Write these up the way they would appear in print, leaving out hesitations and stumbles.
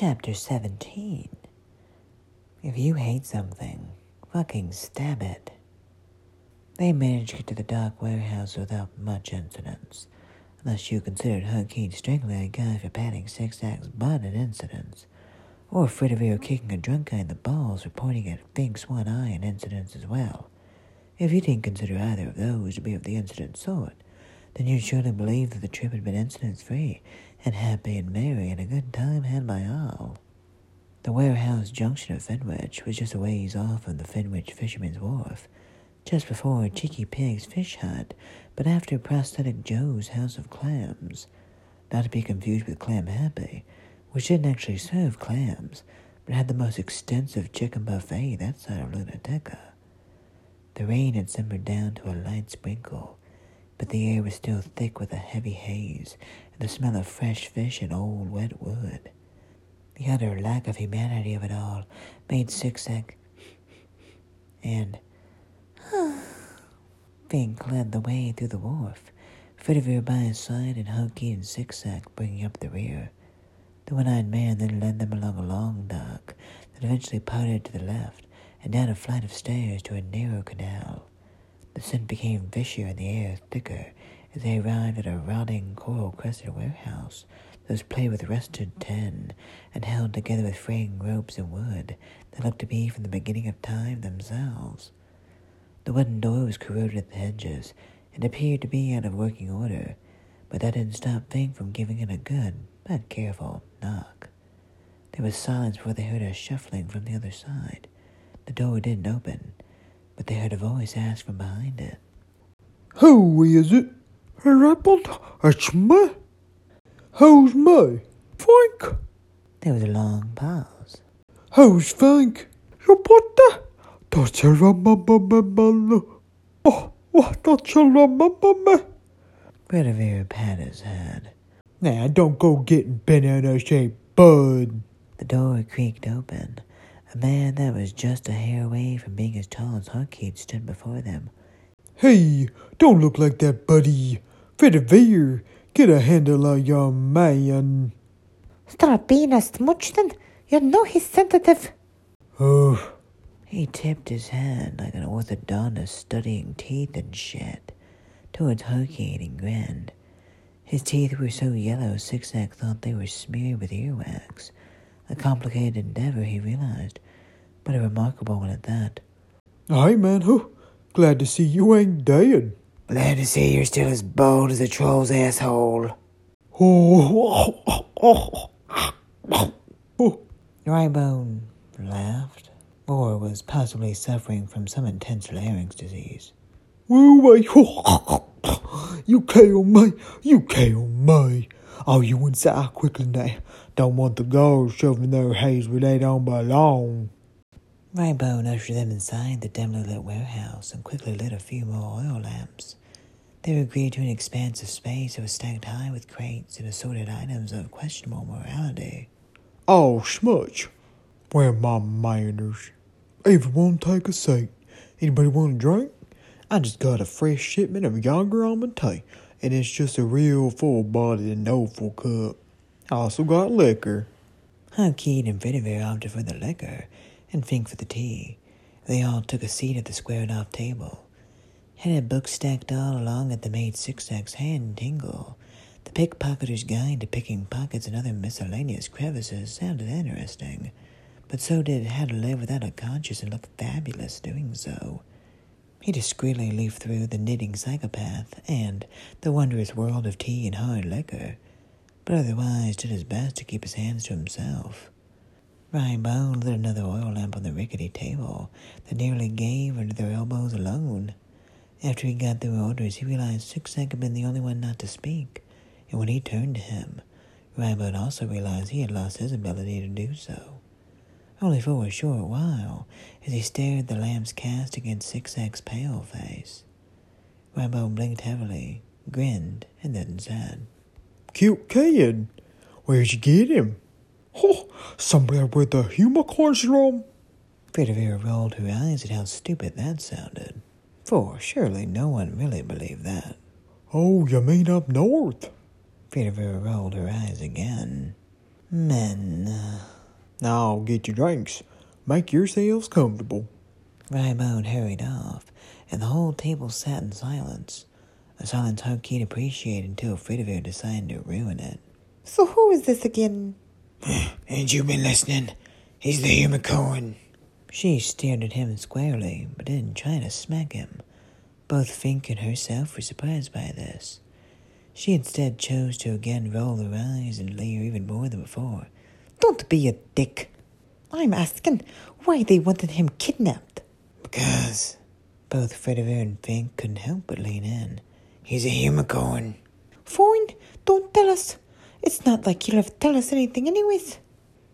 Chapter 17. If you hate something, fucking stab it. They managed to get to the dock warehouse without much incidents, unless you considered Hakeem strangling a guy for patting six acts butt at incidents, or Fredivere kicking a drunk guy in the balls for pointing at a Fink's one eye in incidents as well. If you didn't consider either of those to be of the incident sort, then you'd surely believe that the trip had been incident-free, and happy and merry and a good time had by all. The warehouse junction of Fenwich was just a ways off from the Fenwich Fisherman's Wharf, just before Cheeky Pig's Fish Hut, but after Prosthetic Joe's House of Clams, not to be confused with Clam Happy, which didn't actually serve clams, but had the most extensive chicken buffet that side of Lunateca. The rain had simmered down to a light sprinkle, but the air was still thick with a heavy haze and the smell of fresh fish and old wet wood. The utter lack of humanity of it all made Sick-Sack and Fink led the way through the wharf, Fredivere by his side and Hunky and Sick-Sack bringing up the rear. The one-eyed man then led them along a long dock that eventually parted to the left and down a flight of stairs to a narrow canal. The scent became fishier and the air thicker as they arrived at a rotting coral-crested warehouse that was played with rusted tin and held together with fraying ropes and wood that looked to be from the beginning of time themselves. The wooden door was corroded at the hinges and appeared to be out of working order, but that didn't stop Fink from giving it a good, but careful, knock. There was silence before they heard a shuffling from the other side. The door didn't open, but they heard a voice ask from behind it. "Who is it, Rippled? It's me. Who's me? Fink." There was a long pause. "Who's Fink?" "What the? Don't you remember me? Don't you remember me?" Fredivere patted his head. "Nah, don't go getting bent out of shape, bud." The door creaked open. A man that was just a hair away from being as tall as Huckhead stood before them. "Hey, don't look like that, buddy. Fredivere, get a handle on your man." "Stop being a smooch then. You know he's sensitive." "Oh." He tipped his head like an orthodontist studying teeth and shit towards Huckhead and grinned. His teeth were so yellow Sick-Sack thought they were smeared with earwax. A complicated endeavor, he realized, but a remarkable one at that. "Aye, man, who? Glad to see you ain't dead." "Glad to see you're still as bold as a troll's asshole." Drybone laughed, or was possibly suffering from some intense larynx disease. You kill me. "Oh, you inside quickly now. Don't want the girls shoving their haze where they don't belong." Rainbow ushered them inside the dimly lit warehouse and quickly lit a few more oil lamps. They were greeted to an expanse of space that was stacked high with crates and assorted items of questionable morality. "Oh, smudge. Where are my manners? Everyone take a seat. Anybody want a drink? I just got a fresh shipment of yager on my tea, and it's just a real full-bodied and oval cup. I also got liquor." Huckhead and Fredivere opted for the liquor, and Fink for the tea. They all took a seat at the squared-off table. Had a book stacked all along it that made Sick-Sack's hand tingle. The Pickpocketer's Guide to Picking Pockets and Other Miscellaneous Crevices sounded interesting, but so did How to Live Without a Conscience and looked fabulous doing so. He discreetly leafed through The Knitting Psychopath and The Wondrous World of Tea and Hard Liquor, but otherwise did his best to keep his hands to himself. Rhinebone lit another oil lamp on the rickety table that nearly gave under their elbows alone. After he got their orders, he realized Sick-Sack had been the only one not to speak, and when he turned to him, Rhinebone also realized he had lost his ability to do so. Only for a short while, as he stared at the lamp's cast against Sick-Sack's pale face. Rambo blinked heavily, grinned, and then said, "Cute kid. Where'd you get him? Oh, somewhere with a humor comes from." Fredivere rolled her eyes at how stupid that sounded, for surely no one really believed that. "Oh, you mean up north?" Fredivere rolled her eyes again. Men. Now get your drinks. Make yourselves comfortable. Raymond hurried off, and the whole table sat in silence. A silence Harkeen appreciated until Fritiveer decided to ruin it. So who is this again? Ain't you been listening? He's the Humicorn. She stared at him squarely, but didn't try to smack him. Both Fink and herself were surprised by this. She instead chose to again roll her eyes and leer even more than before. Don't be a dick. I'm asking why they wanted him kidnapped. Because... Both Fritiveer and Fink couldn't help but lean in. He's a Humicorn. Fine, don't tell us. It's not like you'll have to tell us anything anyways.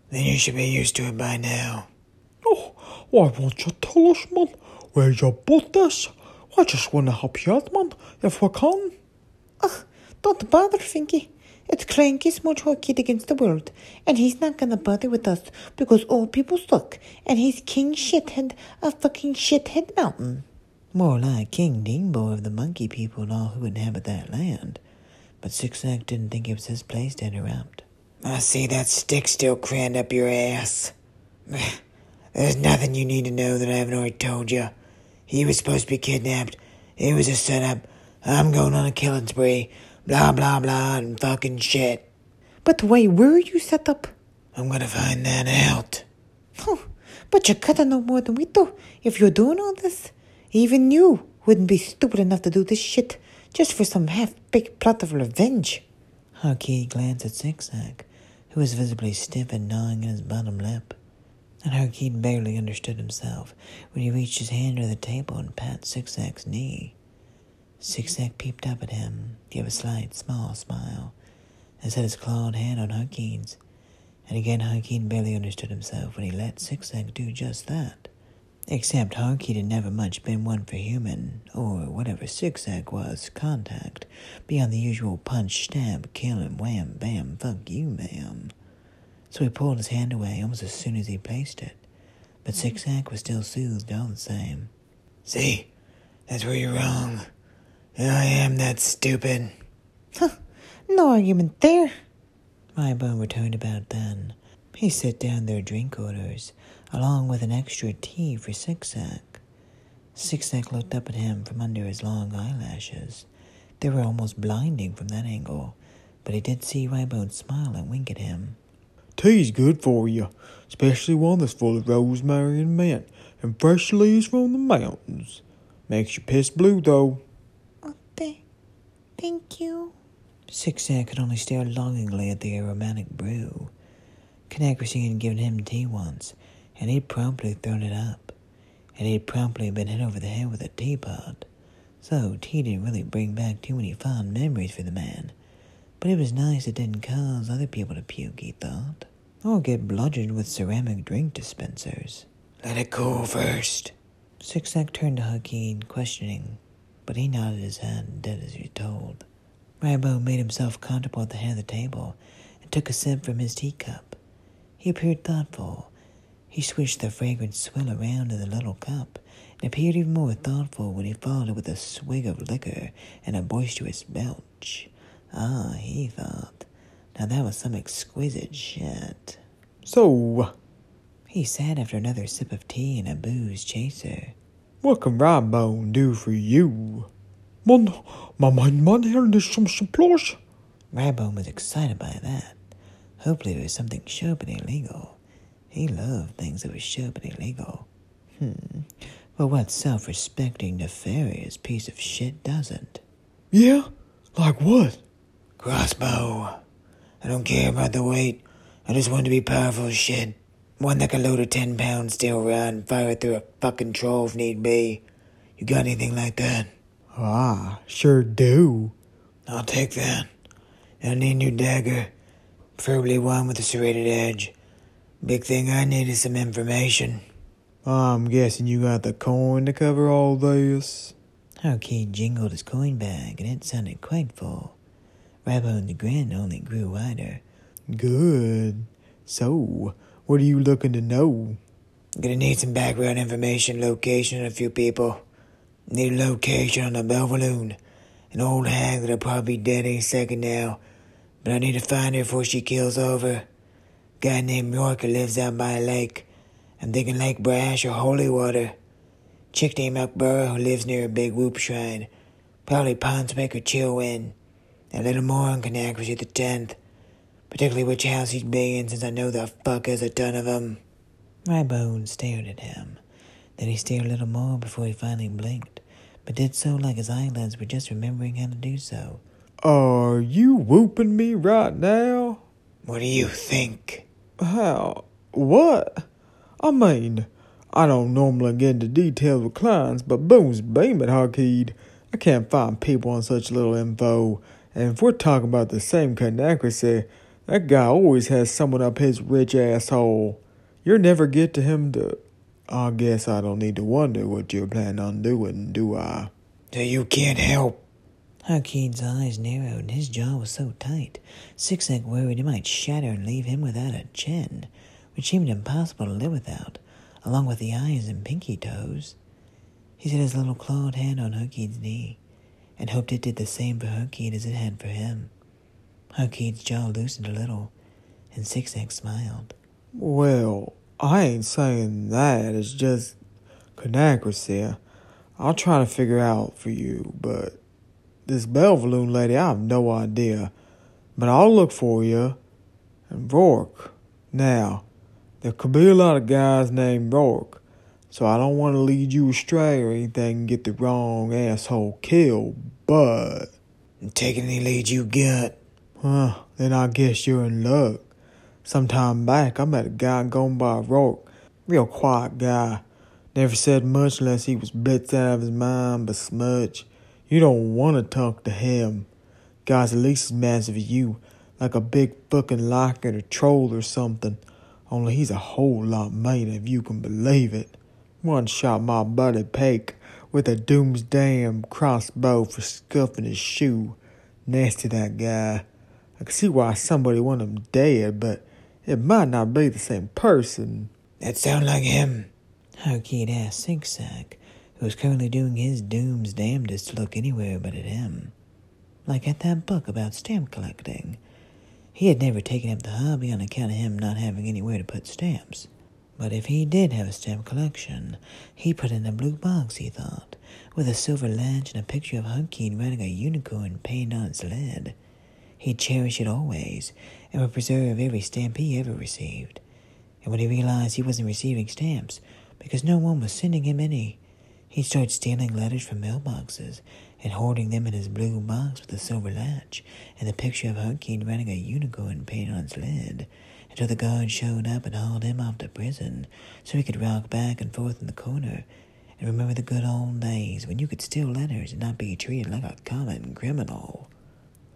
Then you should be used to it by now. Oh, why won't you tell us, man? Where you bought this? I just want to help you out, man, if we can. Ugh, don't bother, Finky. It's Clanky's motor kid against the world, and he's not gonna bother with us because old people suck, and he's King Shithead of fucking Shithead Mountain. More like King Dingbo of the monkey people and all who inhabit that land. But Sixsack didn't think it was his place to interrupt. I see that stick still crammed up your ass. There's nothing you need to know that I haven't already told you. He was supposed to be kidnapped. It was a setup. I'm going on a killing spree. Blah, blah, blah, and fucking shit. But wait, were you set up? I'm gonna find that out. Oh, but you gotta know more than we do if you're doing all this. Even you wouldn't be stupid enough to do this shit just for some half-baked plot of revenge. Harkeen glanced at Sixsack, who was visibly stiff and gnawing at his bottom lip. And Harkeen barely understood himself when he reached his hand under the table and pat Sixsack's knee. Sixsack peeped up at him, gave a slight, small smile, and set his clawed hand on Harkeen's. And again Harkeen barely understood himself when he let Sixsack do just that. Except Harkeen had never much been one for human, or whatever Sixsack was, contact, beyond the usual punch, stab, kill, and wham, bam, fuck you, ma'am. So he pulled his hand away almost as soon as he placed it. But Sixsack was still soothed all the same. See, that's where you're wrong. I am that stupid. Huh, no argument there. Rybone returned about then. He set down their drink orders, along with an extra tea for Sixsack. Sixsack looked up at him from under his long eyelashes. They were almost blinding from that angle, but he did see Rybone smile and wink at him. Tea's good for you, especially one that's full of rosemary and mint and fresh leaves from the mountains. Makes you piss blue, though. Thank you. Sixsack could only stare longingly at the aromatic brew. Canakrissy had given him tea once, and he'd promptly thrown it up. And he'd promptly been hit over the head with a teapot. So tea didn't really bring back too many fond memories for the man. But it was nice it didn't cause other people to puke, he thought. Or get bludgeoned with ceramic drink dispensers. Let it cool first. Sixsack turned to Harkeen, questioning, but he nodded his head and did as he was told. Rybone made himself comfortable at the head of the table and took a sip from his teacup. He appeared thoughtful. He swished the fragrant swill around in the little cup and appeared even more thoughtful when he followed it with a swig of liquor and a boisterous belch. Ah, he thought. Now that was some exquisite shit. So, he said after another sip of tea and a booze chaser. What can Rybone do for you? Man, here is some supplies. Rybone was excited by that. Hopefully it was something sharp and illegal. He loved things that were sharp and illegal. Well, what self-respecting nefarious piece of shit doesn't? Yeah? Like what? Crossbow. I don't care about the weight. I just want to be powerful as shit. One that can load a 10-pound steel rod and fire it through a fucking troll if need be. You got anything like that? Ah, sure do. I'll take that. I need a new dagger. Preferably one with a serrated edge. Big thing I need is some information. I'm guessing you got the coin to cover all this? Harkeen jingled his coin bag and it sounded quite full. Rybone the grin only grew wider. Good. So, what are you looking to know? I'm gonna need some background information, location, and a few people. Need a location on the Belvaloon. An old hag that'll probably be dead any second now. But I need to find her before she kills over. guy named Yorker lives out by a lake. I'm thinking Lake Brash or Holy Water. Chick named Upborough who lives near a big whoop shrine. Probably Pondsmaker Chillwind. A little more on Canacrisy the 10th. Particularly which house he'd be in since I know the fuck is a ton of 'em. Rybone stared at him. Then he stared a little more before he finally blinked, but did so like his eyelids were just remembering how to do so. Are you whooping me right now? What do you think? How? What? I mean, I don't normally get into details with clients, but boom's beaming, Harkeed. I can't find people on such little info, and if we're talking about the same Canacrisy, that guy always has someone up his rich asshole. You'll never get to him to... I guess I don't need to wonder what you're planning on doing, do I? So you can't help. Harkeed's eyes narrowed and his jaw was so tight, Sixsack worried it might shatter and leave him without a chin, which seemed impossible to live without, along with the eyes and pinky toes. He set his little clawed hand on Harkeed's knee, and hoped it did the same for Harkeed as it had for him. Harkeed's jaw loosened a little, and Sixsack smiled. Well... I ain't saying that, it's just Canacrisy. I'll try to figure out for you, but this Belvaloon lady, I have no idea. But I'll look for you. And Rourke. Now, there could be a lot of guys named Rourke, so I don't want to lead you astray or anything and get the wrong asshole killed, but... I'm taking any lead you got. Huh, then I guess you're in luck. Some time back, I met a guy going by Rourke, real quiet guy. Never said much unless he was blitzed out of his mind, but smudge. You don't want to talk to him. Guy's at least as massive as you, like a big fucking locker or troll or something. Only he's a whole lot meaner if you can believe it. One shot my buddy Pake with a doomsday crossbow for scuffing his shoe. Nasty that guy. I could see why somebody wanted him dead, but... it might not be the same person. That sound like him? Harkeed asked Sixsack, who was currently doing his doom's damnedest to look anywhere but at him. Like at that book about stamp collecting. He had never taken up the hobby on account of him not having anywhere to put stamps. But if he did have a stamp collection, he put in a blue box, he thought, with a silver latch and a picture of Harkeed riding a unicorn painted on its lid. He'd cherish it always, and would preserve every stamp he ever received. And when he realized he wasn't receiving stamps, because no one was sending him any, he'd start stealing letters from mailboxes, and hoarding them in his blue box with a silver latch, and the picture of Harkeed riding a unicorn painted on its lid, until the guard showed up and hauled him off to prison, so he could rock back and forth in the corner, and remember the good old days when you could steal letters and not be treated like a common criminal.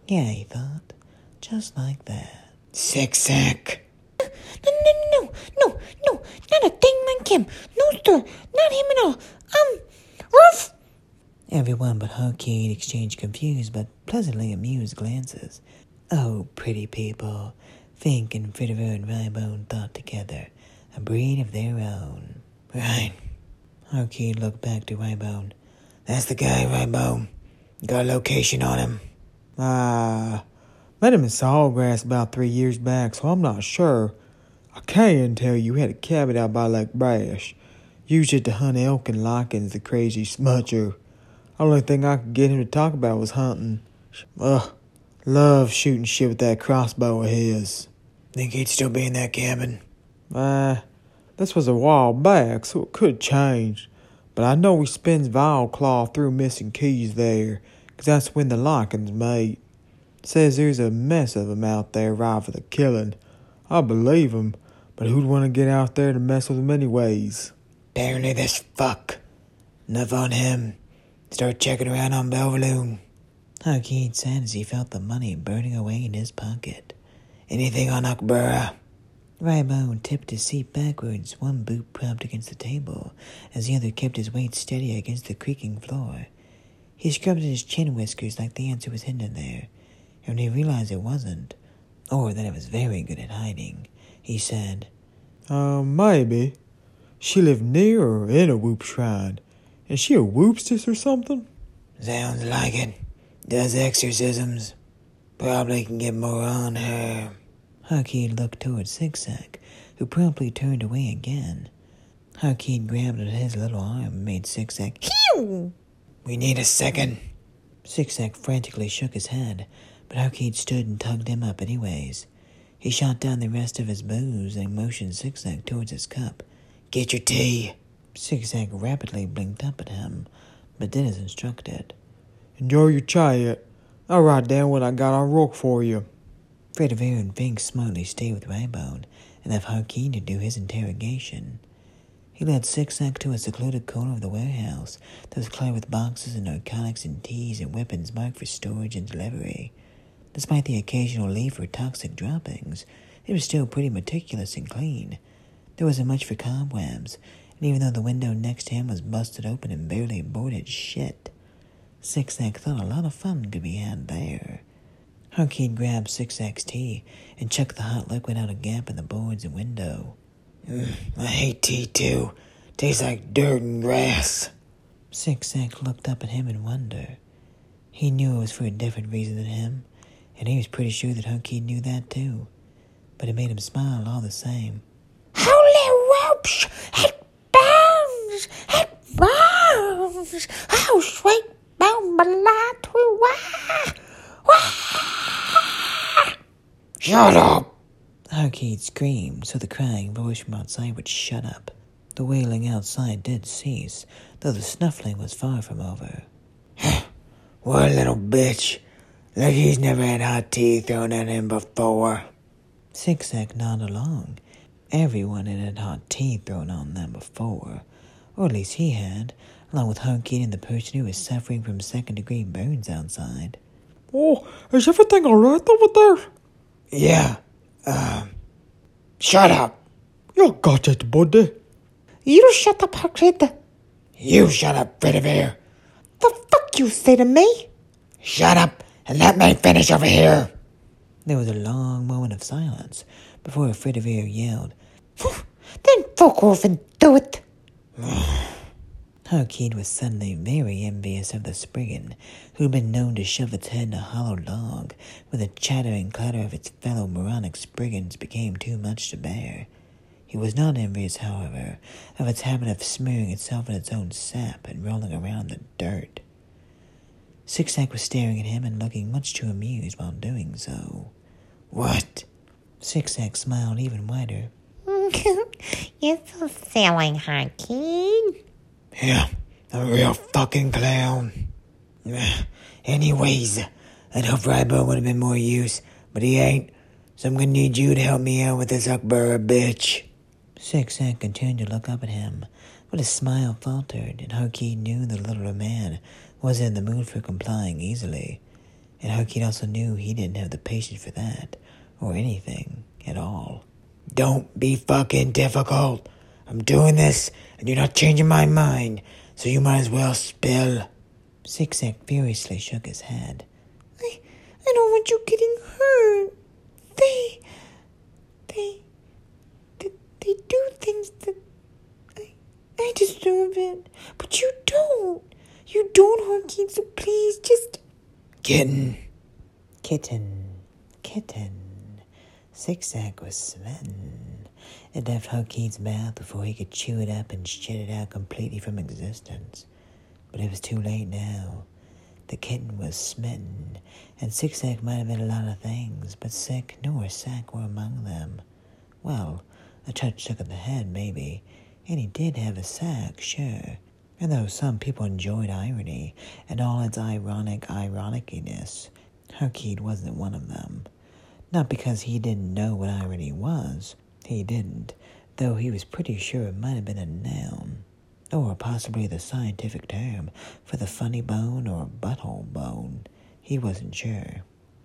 Yeah, he thought. Just like that. Sixsack. No. Not a thing like him. No, sir. Not him at all. Ruff! Everyone but Harkeed exchanged confused but pleasantly amused glances. Oh, pretty people. Fink and Fritiver and Rybone thought together. A breed of their own. Right. Harkeed looked back to Rybone. That's the guy, Rybone. Got a location on him. Met him in Sawgrass about 3 years back, so I'm not sure. I can tell you he had a cabin out by Lake Brash. Used it to hunt elk and lichens, the crazy smutcher. Only thing I could get him to talk about was hunting. Love shooting shit with that crossbow of his. Think he'd still be in that cabin? This was a while back, so it could change. But I know he spins Vileclaw through missing keys there. That's when the lichens mate. Says there's a mess of 'em out there right for the killing. I believe him, but who'd want to get out there to mess with him anyways? Apparently this fuck. Enough on him. Start checking around on Belvaloon. Harkeed said as he felt the money burning away in his pocket. Anything on Akbara? Rybone tipped his seat backwards, one boot propped against the table, as the other kept his weight steady against the creaking floor. He scrubbed at his chin whiskers like the answer was hidden there, and when he realized it wasn't, or that it was very good at hiding, he said, maybe. She lived near or in a whoop shrine. Is she a whoopstess or something? Sounds like it. Does exorcisms. Probably can get more on her. Harkid looked toward Zigzag, who promptly turned away again. Harkid grabbed at his little arm and made Zigzag, "Phew! We need a second." Zigzag frantically shook his head, but Harkid stood and tugged him up anyways. He shot down the rest of his booze and motioned Zigzag towards his cup. "Get your tea!" Zigzag rapidly blinked up at him, but did as instructed. "Enjoy your chariot. I'll write down what I got on Rourke for you." Fredivere and Fink smartly stayed with Raybone and left Harkid to do his interrogation. He led Zigzag to a secluded corner of the warehouse that was cluttered with boxes and narcotics and teas and weapons marked for storage and delivery. Despite the occasional leave for toxic droppings, it was still pretty meticulous and clean. There wasn't much for cobwebs, and even though the window next to him was busted open and barely boarded shut, Zigzag thought a lot of fun could be had there. Harkid grabbed Zigzag's tea and chucked the hot liquid out a gap in the boards and window. "I hate tea too. Tastes like dirt and grass." Zigzag looked up at him in wonder. He knew it was for a different reason than him, and he was pretty sure that Harkid knew that too. But it made him smile all the same. "Holy ropes! It burns! It burns! Oh, sweet bone belong to wah! Wah!" "Shut up!" Harkid screamed, so the crying voice from outside would shut up. The wailing outside did cease, though the snuffling was far from over. "What a little bitch. Like he's never had hot tea thrown at him before." Zigzag nodded along. Everyone had had hot tea thrown on them before. Or at least he had, along with Harkid and the person who was suffering from second-degree burns outside. "Oh, is everything alright over there?" "Yeah. Shut up." "You got it, buddy." "You shut up, Harkid." "You shut up, Fredivere." "The fuck you say to me?" "Shut up, and let me finish over here." There was a long moment of silence before Fredivere yelled, "Then fuck off and do it." Harkid was suddenly very envious of the Spriggan, who had been known to shove its head in a hollow log when the chatter and clatter of its fellow moronic Spriggans became too much to bear. He was not envious, however, of its habit of smearing itself in its own sap and rolling around in the dirt. Zigzag was staring at him and looking much too amused while doing so. "What?" Zigzag smiled even wider. "You're so silly, Harkid." "Yeah, a real fucking clown. Anyways, I'd hope Rybo would have been more use, but he ain't, so I'm gonna need you to help me out with this Uckburra bitch." Zigzag continued to look up at him, but his smile faltered, and Harkid knew the little man wasn't in the mood for complying easily, and Harkid also knew he didn't have the patience for that, or anything at all. "Don't be fucking difficult. I'm doing this, and you're not changing my mind, so you might as well spill." Zigzag furiously shook his head. I don't want you getting hurt. They do things that... I deserve it, but you don't. You don't, Harkid, so please, just... Kitten. Zigzag was smitten. It left Harkid's mouth before he could chew it up and shit it out completely from existence. But it was too late now. The kitten was smitten, and Zigzag might have been a lot of things, but Sick nor Sack were among them. Well, a touch shook of the head, maybe, and he did have a sack, sure. And though some people enjoyed irony, and all its ironiciness, Harkid wasn't one of them. Not because he didn't know what irony was. He didn't, though he was pretty sure it might have been a noun, or possibly the scientific term for the funny bone or butthole bone. He wasn't sure.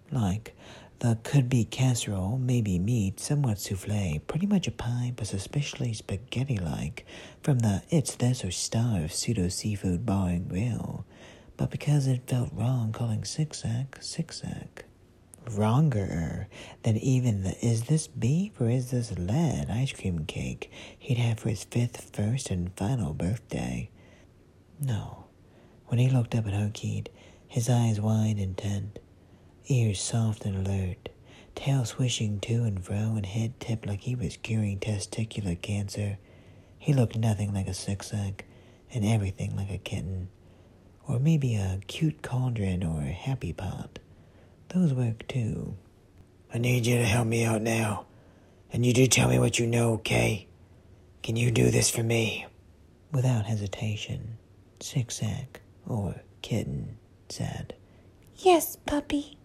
Like, the could-be casserole, maybe meat, somewhat souffle, pretty much a pie, but suspiciously spaghetti-like, from the It's This or Starve pseudo-seafood bar and grill. But because it felt wrong calling Zigzag, wronger than even the "Is this beef or is this lead?" ice cream cake he'd have for his first and final birthday. No. When he looked up at Harkid, his eyes wide and intent, ears soft and alert, tail swishing to and fro and head tipped like he was curing testicular cancer. He looked nothing like a six-sack and everything like a kitten, or maybe a cute cauldron or a happy pot. Those work too. I need you to help me out now, and you do tell me what you know, okay? Can you do this for me? Without hesitation, Six-Sack, or Kitten, said, "Yes, puppy."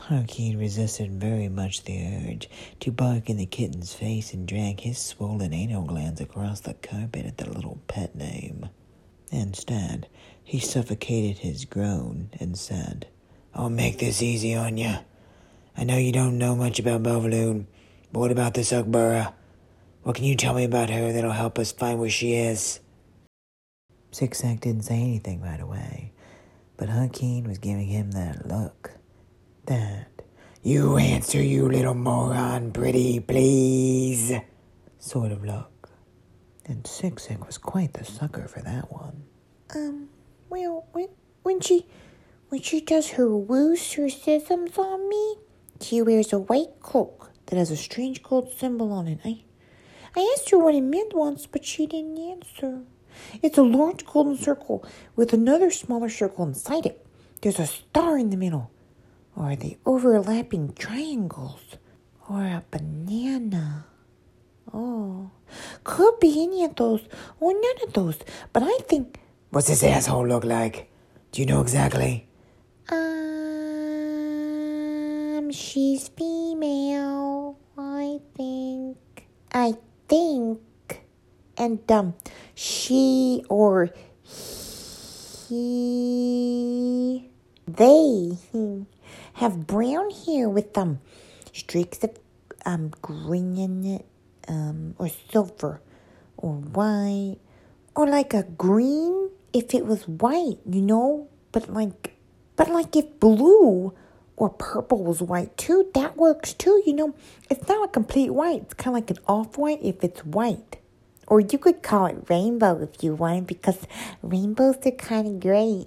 Harkeen resisted very much the urge to bark in the kitten's face and drag his swollen anal glands across the carpet at the little pet name. Instead, he suffocated his groan and said, "I'll make this easy on you. I know you don't know much about Belvaluun, but what about this Ukbura? What can you tell me about her that'll help us find where she is?" Six-Sack didn't say anything right away, but Harkeen was giving him that look. That, "You answer, you little moron, pretty, please," sort of look. And Six-Sack was quite the sucker for that one. Well, when she does her woo-sisms on me, she wears a white cloak that has a strange gold symbol on it. I asked her what it meant once, but she didn't answer. It's a large golden circle with another smaller circle inside it. There's a star in the middle. Or the overlapping triangles. Or a banana. Oh, could be any of those or none of those. But I think... What's this asshole look like? Do you know exactly? She's female, I think. And, she or he... They have brown hair with streaks of green in it, or silver, or white, or like a green if it was white, you know. But like if blue or purple was white too, that works too, you know. It's not a complete white; it's kind of like an off-white if it's white. Or you could call it rainbow if you wanted, because rainbows are kind of great.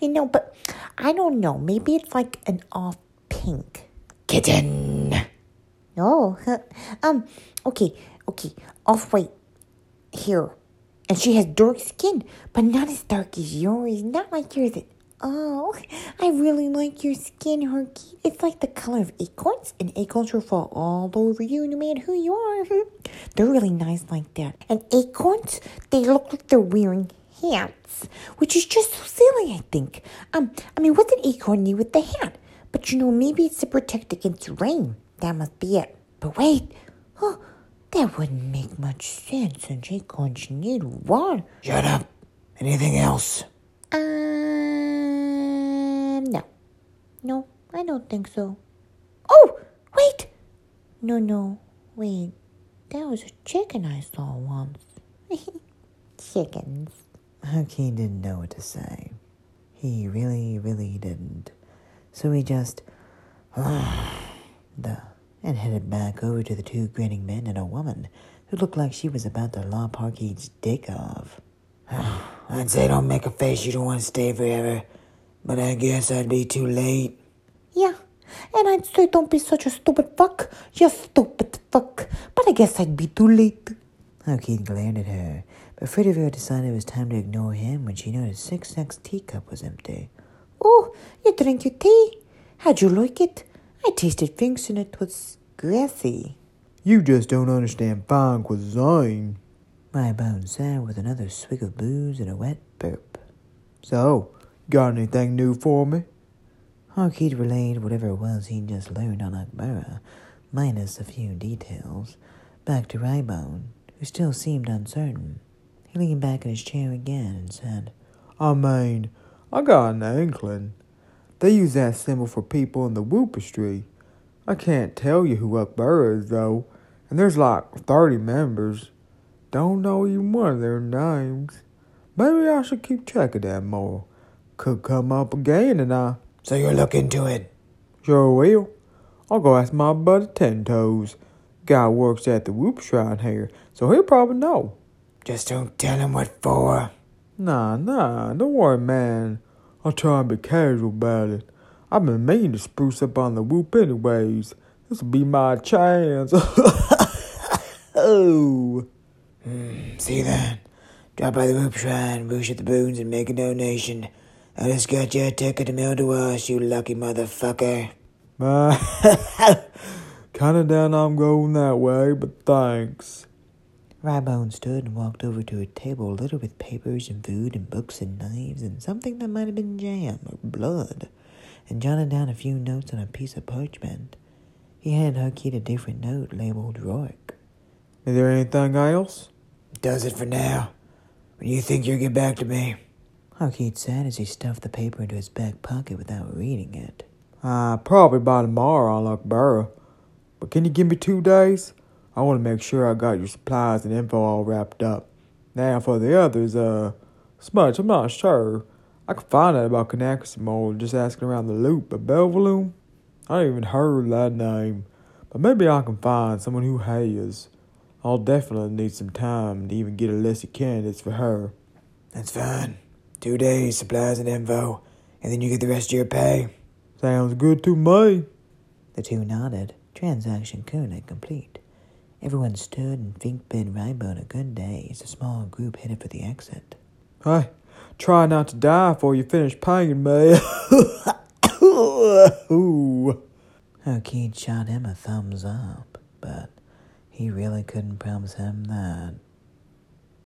You know, but I don't know. Maybe it's like an off pink. Kitten! No. Okay. Off-white hair. And she has dark skin, but not as dark as yours. Not like yours at all. I really like your skin, Harky. It's like the color of acorns, and acorns will fall all over you no matter who you are. They're really nice like that. And acorns, they look like they're wearing hats, which is just so silly, I think. What's an acorn do with the hat? But you know, maybe it's to protect against rain. That must be it. But wait, that wouldn't make much sense, since acorns need water. Shut up. Anything else? No, I don't think so. Oh, wait! No, wait. That was a chicken I saw once. Chickens. Harkeen didn't know what to say. He really, really didn't. So he just... and headed back over to the two grinning men and a woman who looked like she was about to lop Harkeen's dick off. I'd say don't make a face, you don't want to stay forever. But I guess I'd be too late. Yeah, and I'd say don't be such a stupid fuck. You stupid fuck. But I guess I'd be too late. Harkeen glared at her, but Fritiverer decided it was time to ignore him when she noticed Six-Sack's teacup was empty. Oh, you drank your tea? How'd you like it? I tasted things and it was grassy. You just don't understand fine cuisine. My bone sighed with another swig of booze and a wet burp. So... got anything new for me? Harkeen relayed whatever it was he'd just learned on Ukbura, minus a few details, back to Rybone, who still seemed uncertain. He leaned back in his chair again and said, I got an inkling. They use that symbol for people in the Whoopistry. I can't tell you who Ukbura is, though, and there's like 30 members. Don't know even one of their names. Maybe I should keep track of that more. Could come up again and So you'll look into it? Sure will. I'll go ask my buddy Ten Toes. Guy works at the Whoop Shrine here, so he'll probably know. Just don't tell him what for. Nah, don't worry, man. I'll try and be casual about it. I've been meaning to spruce up on the Whoop anyways, This will be my chance. Oh. See you then. Drop by the Whoop Shrine, wish at the boons, and make a donation. I just got your ticket to mail to us, you lucky motherfucker. Kinda down I'm going that way, but thanks. Rybone stood and walked over to a table littered with papers and food and books and knives and something that might have been jam or blood, and jotted down a few notes on a piece of parchment. He handed Harkeet a different note labeled Rourke. Is there anything else? Does it for now. When you think you'll get back to me, Harkeet said as he stuffed the paper into his back pocket without reading it. Probably by tomorrow I'll look better. But can you give me 2 days? I want to make sure I got your supplies and info all wrapped up. Now for the others, Smudge, I'm not sure. I could find out about Canaximol just asking around the loop at Belvaloom. I ain't even heard that name. But maybe I can find someone who has. I'll definitely need some time to even get a list of candidates for her. That's fine. 2 days, supplies and info, and then you get the rest of your pay. Sounds good to me. The two nodded. Transaction currently complete. Everyone stood and Fink bid Rybone a good day as a small group headed for the exit. Hey, try not to die before you finish paying me. Harkeet shot him a thumbs up, but he really couldn't promise him that.